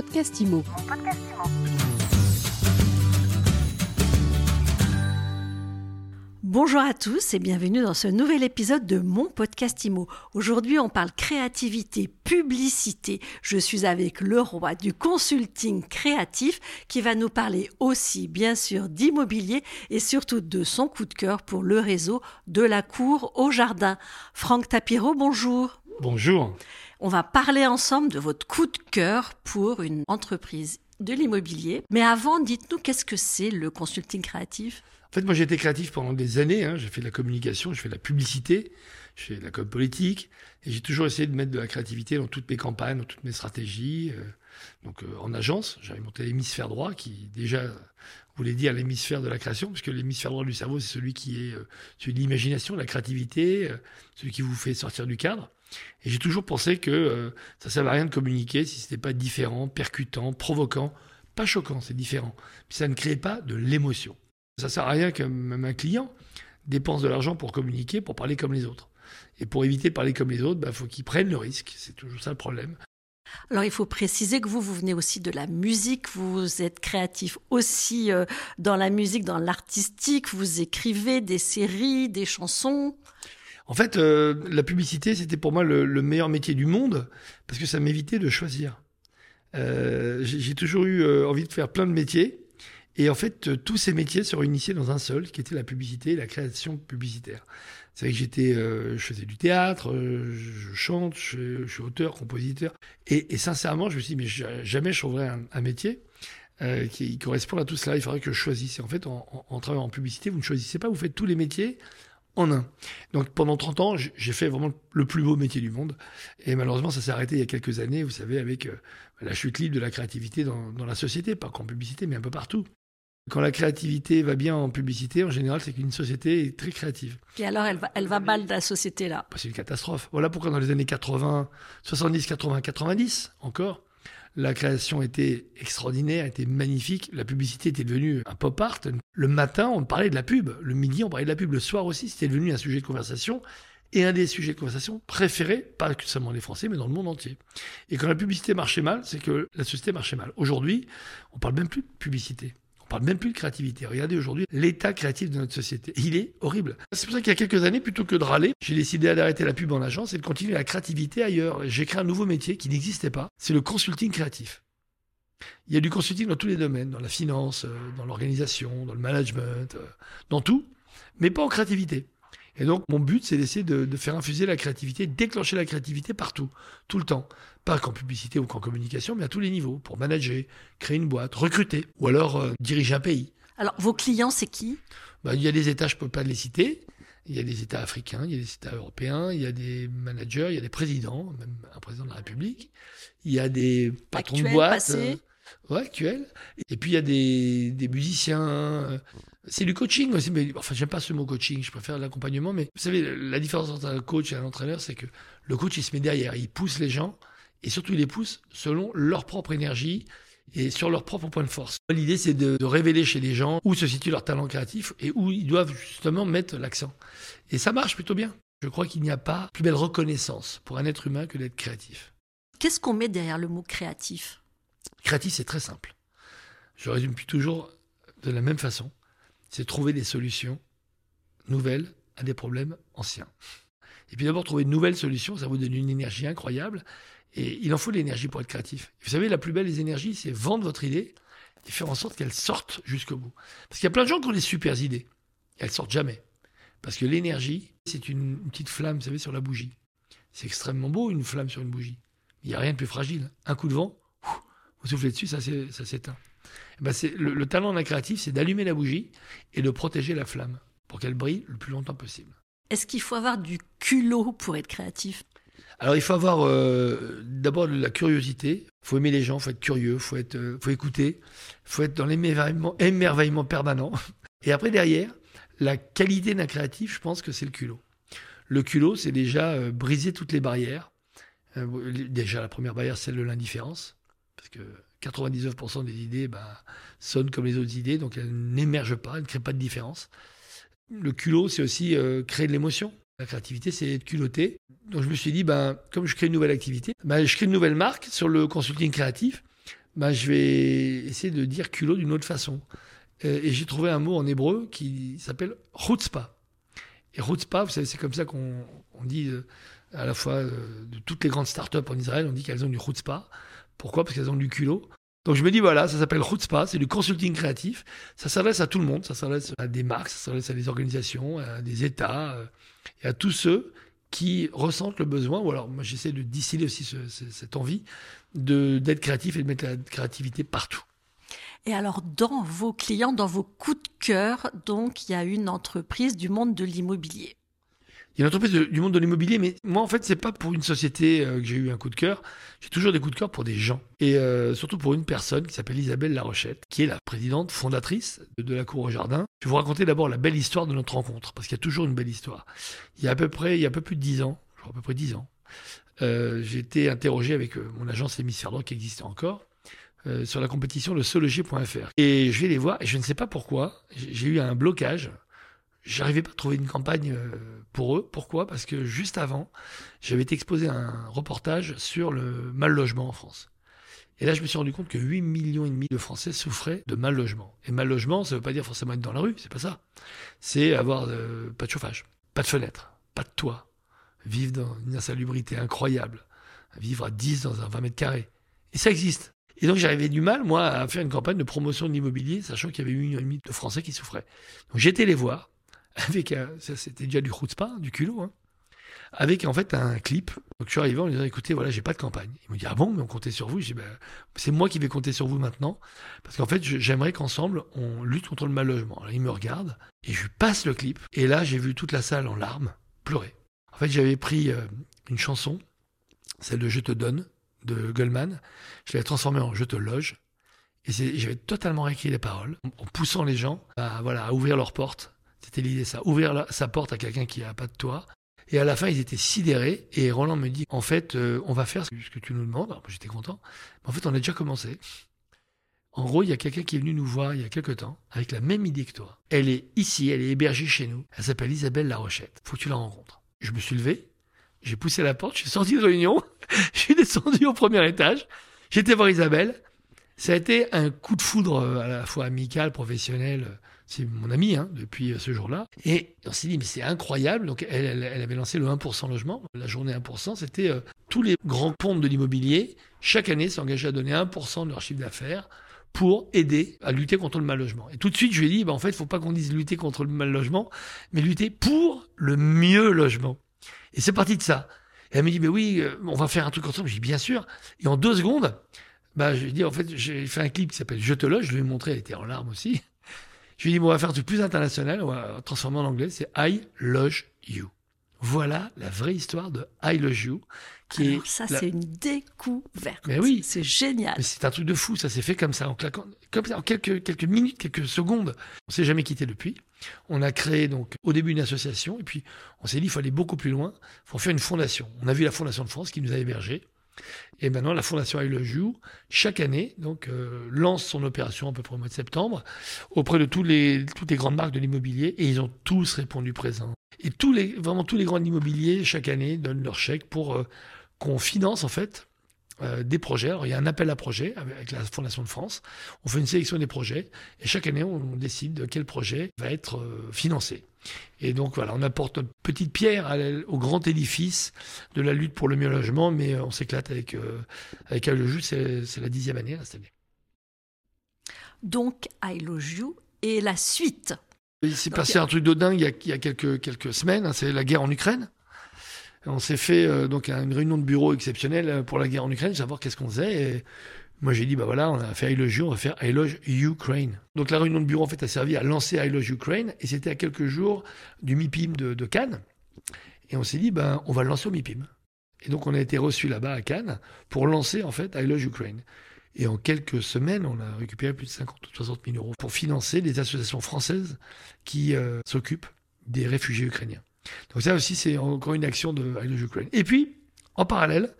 Podcast IMO. Bonjour à tous et bienvenue dans ce nouvel épisode de mon podcast IMO. Aujourd'hui, on parle créativité, publicité. Je suis avec le roi du consulting créatif qui va nous parler aussi, bien sûr, d'immobilier et surtout de son coup de cœur pour le réseau de la Cour au Jardin. Franck Tapiro, bonjour. Bonjour. On va parler ensemble de votre coup de cœur pour une entreprise de l'immobilier. Mais avant, dites-nous, qu'est-ce que c'est le consulting créatif ? En fait, moi, j'ai été créatif pendant des années. J'ai fait de la communication, je fais de la publicité, je fais de la com politique. Et j'ai toujours essayé de mettre de la créativité dans toutes mes campagnes, dans toutes mes stratégies. Donc, en agence, j'avais monté l'hémisphère droit qui, déjà, voulait dire l'hémisphère de la création, puisque l'hémisphère droit du cerveau, c'est celui qui est celui de l'imagination, de la créativité, celui qui vous fait sortir du cadre. Et j'ai toujours pensé que ça ne servait à rien de communiquer si ce n'était pas différent, percutant, provoquant. Pas choquant, c'est différent. Puis ça ne crée pas de l'émotion. Ça ne sert à rien que même un client dépense de l'argent pour communiquer, pour parler comme les autres. Et pour éviter de parler comme les autres, faut qu'ils prennent le risque. C'est toujours ça le problème. Alors, il faut préciser que vous venez aussi de la musique, vous êtes créatif aussi dans la musique, dans l'artistique, vous écrivez des séries, des chansons. En fait, la publicité, c'était pour moi le meilleur métier du monde parce que ça m'évitait de choisir. J'ai toujours eu envie de faire plein de métiers. Et en fait, tous ces métiers se réunissaient dans un seul, qui était la publicité et la création publicitaire. C'est vrai que je faisais du théâtre, je chante, je suis auteur, compositeur. Et sincèrement, je me suis dit, mais jamais je trouverai un métier qui corresponde à tout cela. Il faudrait que je choisisse. En fait, en travaillant en publicité, vous ne choisissez pas, vous faites tous les métiers en un. Donc pendant 30 ans, j'ai fait vraiment le plus beau métier du monde. Et malheureusement, ça s'est arrêté il y a quelques années, vous savez, avec la chute libre de la créativité dans la société, pas qu'en publicité, mais un peu partout. Quand la créativité va bien en publicité, en général, c'est qu'une société est très créative. Et alors, elle va mal, la société, là. C'est une catastrophe. Voilà pourquoi dans les années 80, 70, 80, 90, encore, la création était extraordinaire, était magnifique. La publicité était devenue un pop art. Le matin, on parlait de la pub. Le midi, on parlait de la pub. Le soir aussi, c'était devenu un sujet de conversation. Et un des sujets de conversation préférés, pas seulement les Français, mais dans le monde entier. Et quand la publicité marchait mal, c'est que la société marchait mal. Aujourd'hui, on ne parle même plus de publicité. On parle même plus de créativité. Regardez aujourd'hui l'état créatif de notre société. Il est horrible. C'est pour ça qu'il y a quelques années, plutôt que de râler, j'ai décidé d'arrêter la pub en agence et de continuer la créativité ailleurs. J'ai créé un nouveau métier qui n'existait pas. C'est le consulting créatif. Il y a du consulting dans tous les domaines, dans la finance, dans l'organisation, dans le management, dans tout, mais pas en créativité. Et donc, mon but, c'est d'essayer de faire infuser la créativité, déclencher la créativité partout, tout le temps. Pas qu'en publicité ou qu'en communication, mais à tous les niveaux, pour manager, créer une boîte, recruter, ou alors diriger un pays. Alors, vos clients, c'est qui ? Il y a des États, je ne peux pas les citer. Il y a des États africains, il y a des États européens, il y a des managers, il y a des présidents, même un président de la République. Il y a des patrons de boîtes. Passé. Actuel. Et puis, il y a des musiciens. C'est du coaching aussi. Mais, j'aime pas ce mot coaching. Je préfère l'accompagnement. Mais vous savez, la différence entre un coach et un entraîneur, c'est que le coach, il se met derrière. Il pousse les gens. Et surtout, il les pousse selon leur propre énergie et sur leur propre point de force. L'idée, c'est de révéler chez les gens où se situe leur talent créatif et où ils doivent justement mettre l'accent. Et ça marche plutôt bien. Je crois qu'il n'y a pas plus belle reconnaissance pour un être humain que d'être créatif. Qu'est-ce qu'on met derrière le mot créatif ? Créatif, c'est très simple. Je résume toujours de la même façon. C'est trouver des solutions nouvelles à des problèmes anciens. Et puis d'abord, trouver de nouvelles solutions, ça vous donne une énergie incroyable. Et il en faut de l'énergie pour être créatif. Vous savez, la plus belle des énergies, c'est vendre votre idée et faire en sorte qu'elle sorte jusqu'au bout. Parce qu'il y a plein de gens qui ont des super idées. Elles ne sortent jamais. Parce que l'énergie, c'est une petite flamme, vous savez, sur la bougie. C'est extrêmement beau, une flamme sur une bougie. Il n'y a rien de plus fragile. Un coup de vent, vous soufflez dessus, ça s'éteint. Le talent d'un créatif, c'est d'allumer la bougie et de protéger la flamme pour qu'elle brille le plus longtemps possible. Est-ce qu'il faut avoir du culot pour être créatif ? Alors, il faut avoir d'abord de la curiosité. Il faut aimer les gens, il faut être curieux, il faut écouter, il faut être dans l'émerveillement permanent. Et après, derrière, la qualité d'un créatif, je pense que c'est le culot. Le culot, c'est déjà briser toutes les barrières. Déjà, la première barrière, celle de l'indifférence. Parce que 99% des idées sonnent comme les autres idées, donc elles n'émergent pas, elles ne créent pas de différence. Le culot, c'est aussi créer de l'émotion. La créativité, c'est être culotté. Donc je me suis dit, comme je crée une nouvelle activité, je crée une nouvelle marque sur le consulting créatif. bah, je vais essayer de dire culot d'une autre façon. Et j'ai trouvé un mot en hébreu qui s'appelle Rootspa. Et Rootspa, vous savez, c'est comme ça qu'on dit à la fois de toutes les grandes startups en Israël, on dit qu'elles ont du Rootspa. Pourquoi ? Parce qu'elles ont du culot. Donc je me dis, voilà, ça s'appelle Rootspa, c'est du consulting créatif. Ça s'adresse à tout le monde, ça s'adresse à des marques, ça s'adresse à des organisations, à des États, et à tous ceux qui ressentent le besoin, ou alors moi j'essaie de distiller aussi cette envie d'être créatif et de mettre la créativité partout. Et alors, dans vos clients, dans vos coups de cœur, donc, il y a une entreprise du monde de l'immobilier. Il y a une entreprise du monde de l'immobilier, mais moi, en fait, c'est pas pour une société que j'ai eu un coup de cœur. J'ai toujours des coups de cœur pour des gens. Et surtout pour une personne qui s'appelle Isabelle Larochette, qui est la présidente fondatrice de la Cour au Jardin. Je vais vous raconter d'abord la belle histoire de notre rencontre, parce qu'il y a toujours une belle histoire. Il y a à peu près 10 ans, j'ai été interrogé avec mon agence Hémisphère Droit qui existait encore, sur la compétition de sologer.fr. Et je vais les voir, et je ne sais pas pourquoi, j'ai eu un blocage. J'arrivais pas à trouver une campagne pour eux. Pourquoi ? Parce que juste avant, j'avais été exposé à un reportage sur le mal logement en France. Et là, je me suis rendu compte que 8,5 millions de Français souffraient de mal logement. Et mal logement, ça veut pas dire forcément être dans la rue, c'est pas ça. C'est avoir pas de chauffage, pas de fenêtre, pas de toit, vivre dans une insalubrité incroyable, vivre à 10 dans un 20 mètres carrés. Et ça existe. Et donc, j'avais du mal, moi, à faire une campagne de promotion de l'immobilier, sachant qu'il y avait 8,5 millions de Français qui souffraient. Donc, j'étais les voir. Ça, c'était déjà du chutzpah, du culot, hein. Avec en fait un clip. Donc je suis arrivé en lui disant, écoutez, voilà, j'ai pas de campagne. Ils m'ont dit, ah bon, mais on comptait sur vous. J'ai dit, bah, c'est moi qui vais compter sur vous maintenant, parce qu'en fait, j'aimerais qu'ensemble, on lutte contre le mal logement. Là, ils me regardent, et je passe le clip. Et là, j'ai vu toute la salle en larmes, pleurer. En fait, j'avais pris une chanson, celle de « Je te donne » de Goldman. Je l'avais transformée en « Je te loge ». Et j'avais totalement réécrit les paroles, en poussant les gens à ouvrir leurs portes. C'était l'idée, ça, ouvrir sa porte à quelqu'un qui n'a pas de toit. Et à la fin, ils étaient sidérés. Et Roland me dit, en fait, on va faire ce que tu nous demandes. Alors, j'étais content. Mais en fait, on a déjà commencé. En gros, il y a quelqu'un qui est venu nous voir il y a quelque temps, avec la même idée que toi. Elle est ici, elle est hébergée chez nous. Elle s'appelle Isabelle Larochette. Faut que tu la rencontres. Je me suis levé, j'ai poussé la porte, je suis sorti de réunion, je suis descendu au premier étage, j'étais voir Isabelle. Ça a été un coup de foudre à la fois amical, professionnel. C'est mon ami, hein, depuis ce jour-là. Et on s'est dit, mais c'est incroyable. Donc, elle avait lancé le 1% logement. La journée 1%, c'était tous les grands pontes de l'immobilier, chaque année, s'engageaient à donner 1% de leur chiffre d'affaires pour aider à lutter contre le mal logement. Et tout de suite, je lui ai dit, en fait, il ne faut pas qu'on dise lutter contre le mal logement, mais lutter pour le mieux logement. Et c'est parti de ça. Et elle me dit, mais oui, on va faire un truc ensemble. Je lui ai dit, bien sûr. Et en 2 secondes, je lui ai dit, en fait, j'ai fait un clip qui s'appelle « Je te loge ». Je lui ai montré, elle était en larmes aussi. Je lui ai dit, bon, on va faire du plus international, on va transformer en anglais, c'est « I loge you ». Voilà la vraie histoire de « I loge you ». C'est une découverte. Mais oui. C'est génial. Mais c'est un truc de fou, ça s'est fait comme ça, en claquant, comme ça, en quelques minutes, quelques secondes. On ne s'est jamais quitté depuis. On a créé donc au début une association, et puis on s'est dit, il faut aller beaucoup plus loin, il faut faire une fondation. On a vu la Fondation de France qui nous a hébergés. Et maintenant, la Fondation Abbé Pierre, chaque année, lance son opération à peu près au mois de septembre auprès de toutes les grandes marques de l'immobilier, et ils ont tous répondu présent. Et tous les grands immobiliers, chaque année, donnent leur chèque pour qu'on finance en fait des projets. Alors, il y a un appel à projets avec la Fondation de France. On fait une sélection des projets et chaque année, on décide de quel projet va être financé. Et donc voilà, on apporte notre petite pierre au grand édifice de la lutte pour le mieux logement, mais on s'éclate avec I Love You, c'est la 10e année là, cette année. Donc I Love You et la suite. Il s'est passé un truc de dingue il y a quelques semaines, hein, c'est la guerre en Ukraine. On s'est fait une réunion de bureau exceptionnelle pour la guerre en Ukraine, savoir qu'est-ce qu'on faisait. Et moi, j'ai dit, on a fait I Love You, on va faire I Love Ukraine. Donc, la réunion de bureau, en fait, a servi à lancer I Love Ukraine, et c'était à quelques jours du MIPIM de Cannes. Et on s'est dit, on va le lancer au MIPIM. Et donc, on a été reçus là-bas à Cannes pour lancer, en fait, I Love Ukraine. Et en quelques semaines, on a récupéré plus de 50 ou 60 000 euros pour financer des associations françaises qui s'occupent des réfugiés ukrainiens. Donc, ça aussi, c'est encore une action de I Love Ukraine. Et puis, en parallèle,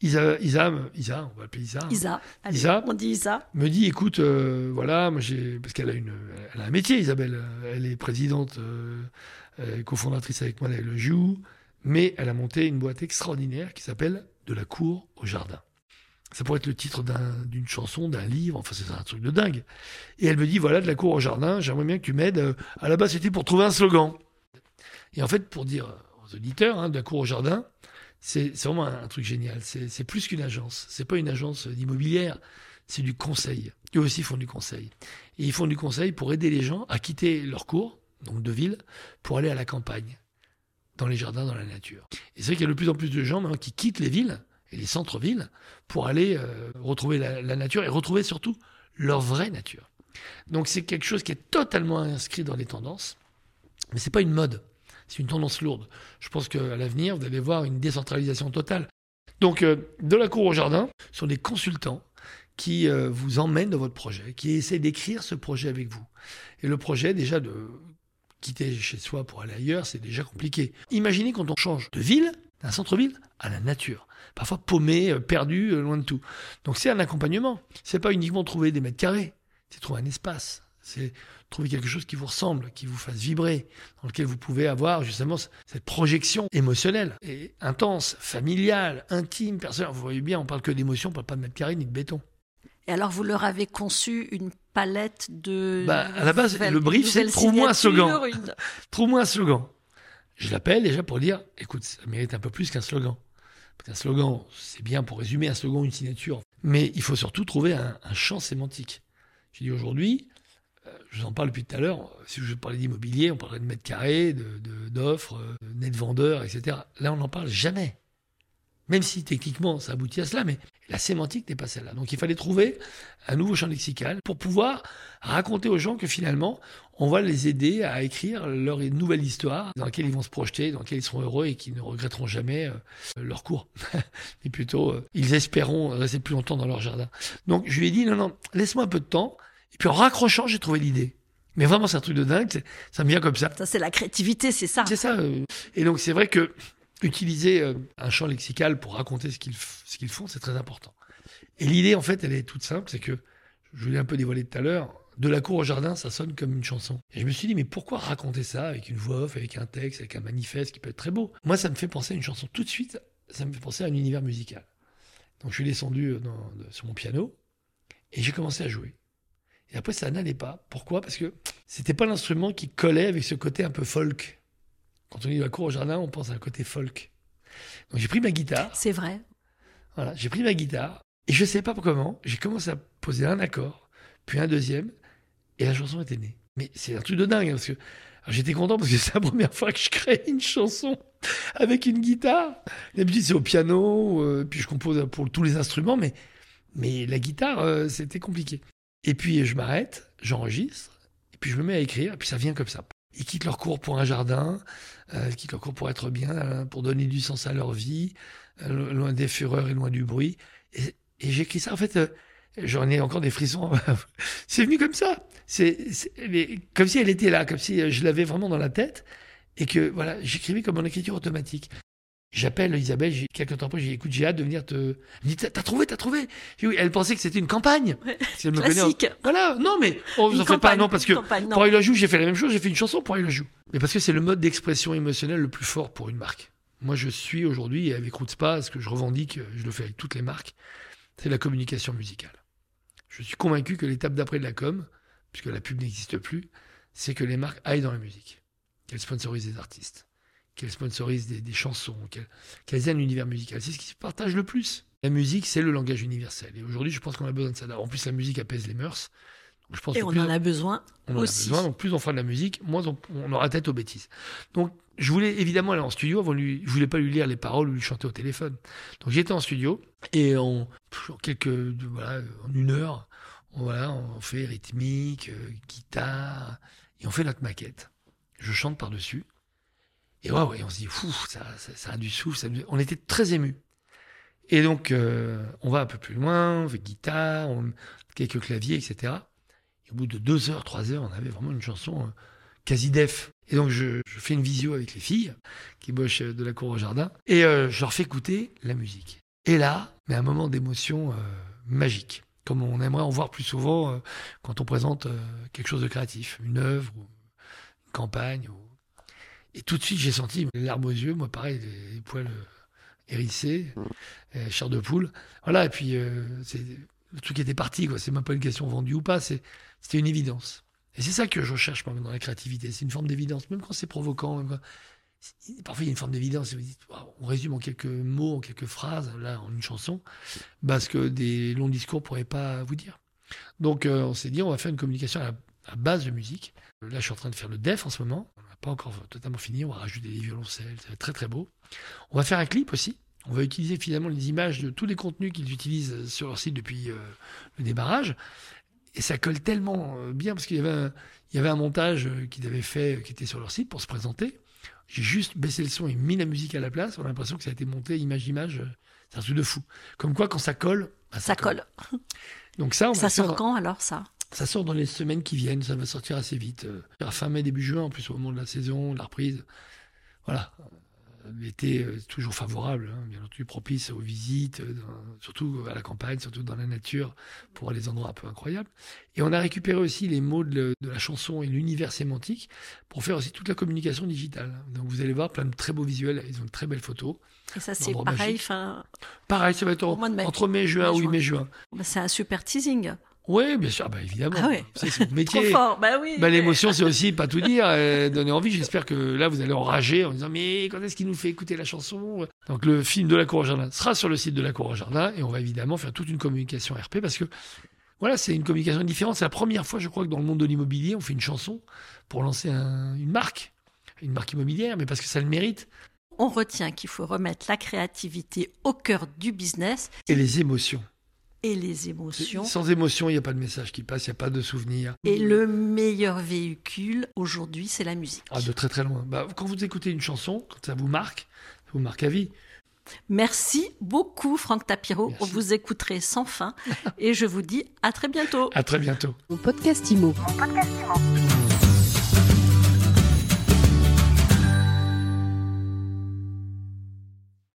Isa, on va l'appeler Isa. Isa, on dit Isa. Me dit, écoute, moi parce qu'elle elle a un métier, Isabelle. Elle est présidente, cofondatrice avec moi, le Jou, mais elle a monté une boîte extraordinaire qui s'appelle De la Cour au Jardin. Ça pourrait être le titre d'une chanson, d'un livre, enfin c'est un truc de dingue. Et elle me dit, voilà, de la cour au jardin, j'aimerais bien que tu m'aides. À la base, c'était pour trouver un slogan. Et en fait, pour dire aux auditeurs, de la cour au jardin, c'est vraiment un truc génial. C'est plus qu'une agence. C'est pas une agence d'immobilière, c'est du conseil. Eux aussi font du conseil. Et ils font du conseil pour aider les gens à quitter leur cour, donc de ville, pour aller à la campagne, dans les jardins, dans la nature. Et c'est vrai qu'il y a de plus en plus de gens maintenant qui quittent les villes et les centres-villes pour aller retrouver la nature et retrouver surtout leur vraie nature. Donc c'est quelque chose qui est totalement inscrit dans les tendances, mais c'est pas une mode, c'est une tendance lourde. Je pense qu'à l'avenir, vous allez voir une décentralisation totale. Donc de la cour au jardin, ce sont des consultants qui vous emmènent dans votre projet, qui essaient d'écrire ce projet avec vous. Et le projet, déjà, de quitter chez soi pour aller ailleurs, c'est déjà compliqué. Imaginez quand on change de ville, d'un centre-ville à la nature, parfois paumé, perdu, loin de tout. Donc c'est un accompagnement, c'est pas uniquement trouver des mètres carrés, c'est trouver un espace, c'est trouver quelque chose qui vous ressemble, qui vous fasse vibrer, dans lequel vous pouvez avoir justement cette projection émotionnelle, et intense, familiale, intime, personnelle. Vous voyez bien, on parle que d'émotion, on parle pas de mètres carrés ni de béton. Et alors vous leur avez conçu une palette de... à la base, le brief c'est « trouve-moi un slogan ». Trouve-moi un slogan. Je l'appelle déjà pour dire, écoute, ça mérite un peu plus qu'un slogan. Parce qu'un slogan, c'est bien pour résumer un slogan, une signature. Mais il faut surtout trouver un champ sémantique. J'ai dit aujourd'hui, je vous en parle depuis tout à l'heure, si je parlais d'immobilier, on parlerait de mètres carrés, d'offres, de net vendeur, etc. Là, on n'en parle jamais. Même si techniquement, ça aboutit à cela, mais la sémantique n'est pas celle-là. Donc il fallait trouver un nouveau champ lexical pour pouvoir raconter aux gens que finalement, on va les aider à écrire leur nouvelle histoire dans laquelle ils vont se projeter, dans laquelle ils seront heureux et qui ne regretteront jamais leur cours. Mais plutôt, ils espéreront rester plus longtemps dans leur jardin. Donc je lui ai dit, non, laisse-moi un peu de temps. Et puis en raccrochant, j'ai trouvé l'idée. Mais vraiment, c'est un truc de dingue, ça me vient comme ça. Ça, c'est la créativité, c'est ça. C'est ça. Et donc c'est vrai que utiliser un champ lexical pour raconter ce qu'ils font, c'est très important. Et l'idée, en fait, elle est toute simple, c'est que, je l'ai un peu dévoilé tout à l'heure, de la cour au jardin, ça sonne comme une chanson. Et je me suis dit, mais pourquoi raconter ça avec une voix off, avec un texte, avec un manifeste qui peut être très beau? Moi, ça me fait penser à une chanson. Tout de suite, ça me fait penser à un univers musical. Donc, je suis descendu sur mon piano et j'ai commencé à jouer. Et après, ça n'allait pas. Pourquoi? Parce que c'était pas l'instrument qui collait avec ce côté un peu folk. Quand on est dans la cour au jardin, on pense à un côté folk. Donc j'ai pris ma guitare. C'est vrai. Voilà, j'ai pris ma guitare. Et je ne sais pas comment, j'ai commencé à poser un accord, puis un deuxième, et la chanson était née. Mais c'est un truc de dingue, parce que j'étais content parce que c'est la première fois que je crée une chanson avec une guitare. D'habitude, c'est au piano, puis je compose pour tous les instruments, mais la guitare, c'était compliqué. Et puis je m'arrête, j'enregistre, et puis je me mets à écrire, et puis ça vient comme ça. Ils quittent leur cours pour un jardin, ils quittent leur cours pour être bien, pour donner du sens à leur vie, loin des fureurs et loin du bruit. Et j'écris ça, en fait, j'en ai encore des frissons. C'est venu comme ça. Comme si elle était là, comme si je l'avais vraiment dans la tête. Et que, voilà, j'écrivais comme en écriture automatique. J'appelle Isabelle, quelques temps après, j'ai dit, écoute, j'ai hâte de venir te... Elle me dit, t'as trouvé. Dit, oui. Elle pensait que c'était une campagne. Ouais, si classique. Voilà, non, mais on vous en fait pas, non, parce que campagne, non. Pour Aïla Jou, j'ai fait la même chose, j'ai fait une chanson pour Aïla Jou. Mais parce que c'est le mode d'expression émotionnelle le plus fort pour une marque. Moi, je suis aujourd'hui, avec Rootspa, ce que je revendique, je le fais avec toutes les marques, c'est la communication musicale. Je suis convaincu que l'étape d'après de la com, puisque la pub n'existe plus, c'est que les marques aillent dans la musique, qu'elles sponsorisent des artistes, qu'elles sponsorisent des chansons, qu'elles aiment l'univers musical. C'est ce qui se partage le plus. La musique, c'est le langage universel. Et aujourd'hui, je pense qu'on a besoin de ça. En plus, la musique apaise les mœurs. Donc, je pense et on en a besoin aussi. On en a besoin, donc plus on fera de la musique, moins on aura tête aux bêtises. Donc, je voulais évidemment aller en studio. Je voulais pas lui lire les paroles ou lui chanter au téléphone. Donc, j'étais en studio et en une heure, on fait rythmique, guitare et on fait notre maquette. Je chante par-dessus. Et ouais, on se dit, ça a du souffle. On était très émus. Et donc, on va un peu plus loin, on fait guitare, quelques claviers, etc. Et au bout de 2 heures, 3 heures, on avait vraiment une chanson quasi def. Et donc, je fais une visio avec les filles qui bossent de la cour au jardin. Et je leur fais écouter la musique. Et là, mais un moment d'émotion magique, comme on aimerait en voir plus souvent quand on présente quelque chose de créatif, une œuvre, ou une campagne. Et tout de suite, j'ai senti les larmes aux yeux, moi pareil, les poils hérissé, chair de poule. Voilà, et puis c'est, le truc était parti, quoi. C'est même pas une question vendue ou pas, c'était une évidence. Et c'est ça que je recherche dans la créativité, c'est une forme d'évidence, même quand c'est provoquant. Parfois, il y a une forme d'évidence, vous dites, wow, on résume en quelques mots, en quelques phrases, là, en une chanson, parce que des longs discours ne pourraient pas vous dire. Donc, on s'est dit, on va faire une communication à base de musique. Là, je suis en train de faire le DEF en ce moment. On n'a pas encore totalement fini. On va rajouter des violoncelles. Ça va être très, très beau. On va faire un clip aussi. On va utiliser finalement les images de tous les contenus qu'ils utilisent sur leur site depuis le démarrage. Et ça colle tellement bien parce qu'il y avait un montage qu'ils avaient fait, qui était sur leur site pour se présenter. J'ai juste baissé le son et mis la musique à la place. On a l'impression que ça a été monté image. C'est un truc de fou. Comme quoi, quand ça colle... Bah, ça colle. Donc ça, ça sort quand, alors? Ça sort dans les semaines qui viennent, ça va sortir assez vite. Fin mai, début juin, en plus au moment de la saison, de la reprise. Voilà, l'été est toujours favorable, hein, bien entendu, propice aux visites, surtout à la campagne, surtout dans la nature, pour des endroits un peu incroyables. Et on a récupéré aussi les mots de la chanson et l'univers sémantique pour faire aussi toute la communication digitale. Donc vous allez voir plein de très beaux visuels, ils ont de très belles photos. Et ça, c'est pareil, pareil, ça va être entre mai et juin, mai-juin. Bah, c'est un super teasing. Oui, bien sûr, évidemment. Ah ouais. C'est notre métier. Trop fort. Mais... l'émotion, c'est aussi pas tout dire, donner envie. J'espère que là, vous allez enrager en disant, mais quand est-ce qu'il nous fait écouter la chanson? Donc, le film de la Cour au Jardin sera sur le site de la Cour au Jardin et on va évidemment faire toute une communication RP parce que, voilà, c'est une communication différente. C'est la première fois, je crois, que dans le monde de l'immobilier, on fait une chanson pour lancer une marque immobilière, mais parce que ça le mérite. On retient qu'il faut remettre la créativité au cœur du business. Et les émotions. Sans émotion, il n'y a pas de message qui passe, il n'y a pas de souvenir. Et le meilleur véhicule, aujourd'hui, c'est la musique. Ah, de très très loin. Quand vous écoutez une chanson, quand ça vous marque à vie. Merci beaucoup, Franck Tapiro. Merci. Vous écouterez sans fin. Et je vous dis à très bientôt. À très bientôt. Mon podcast Imo.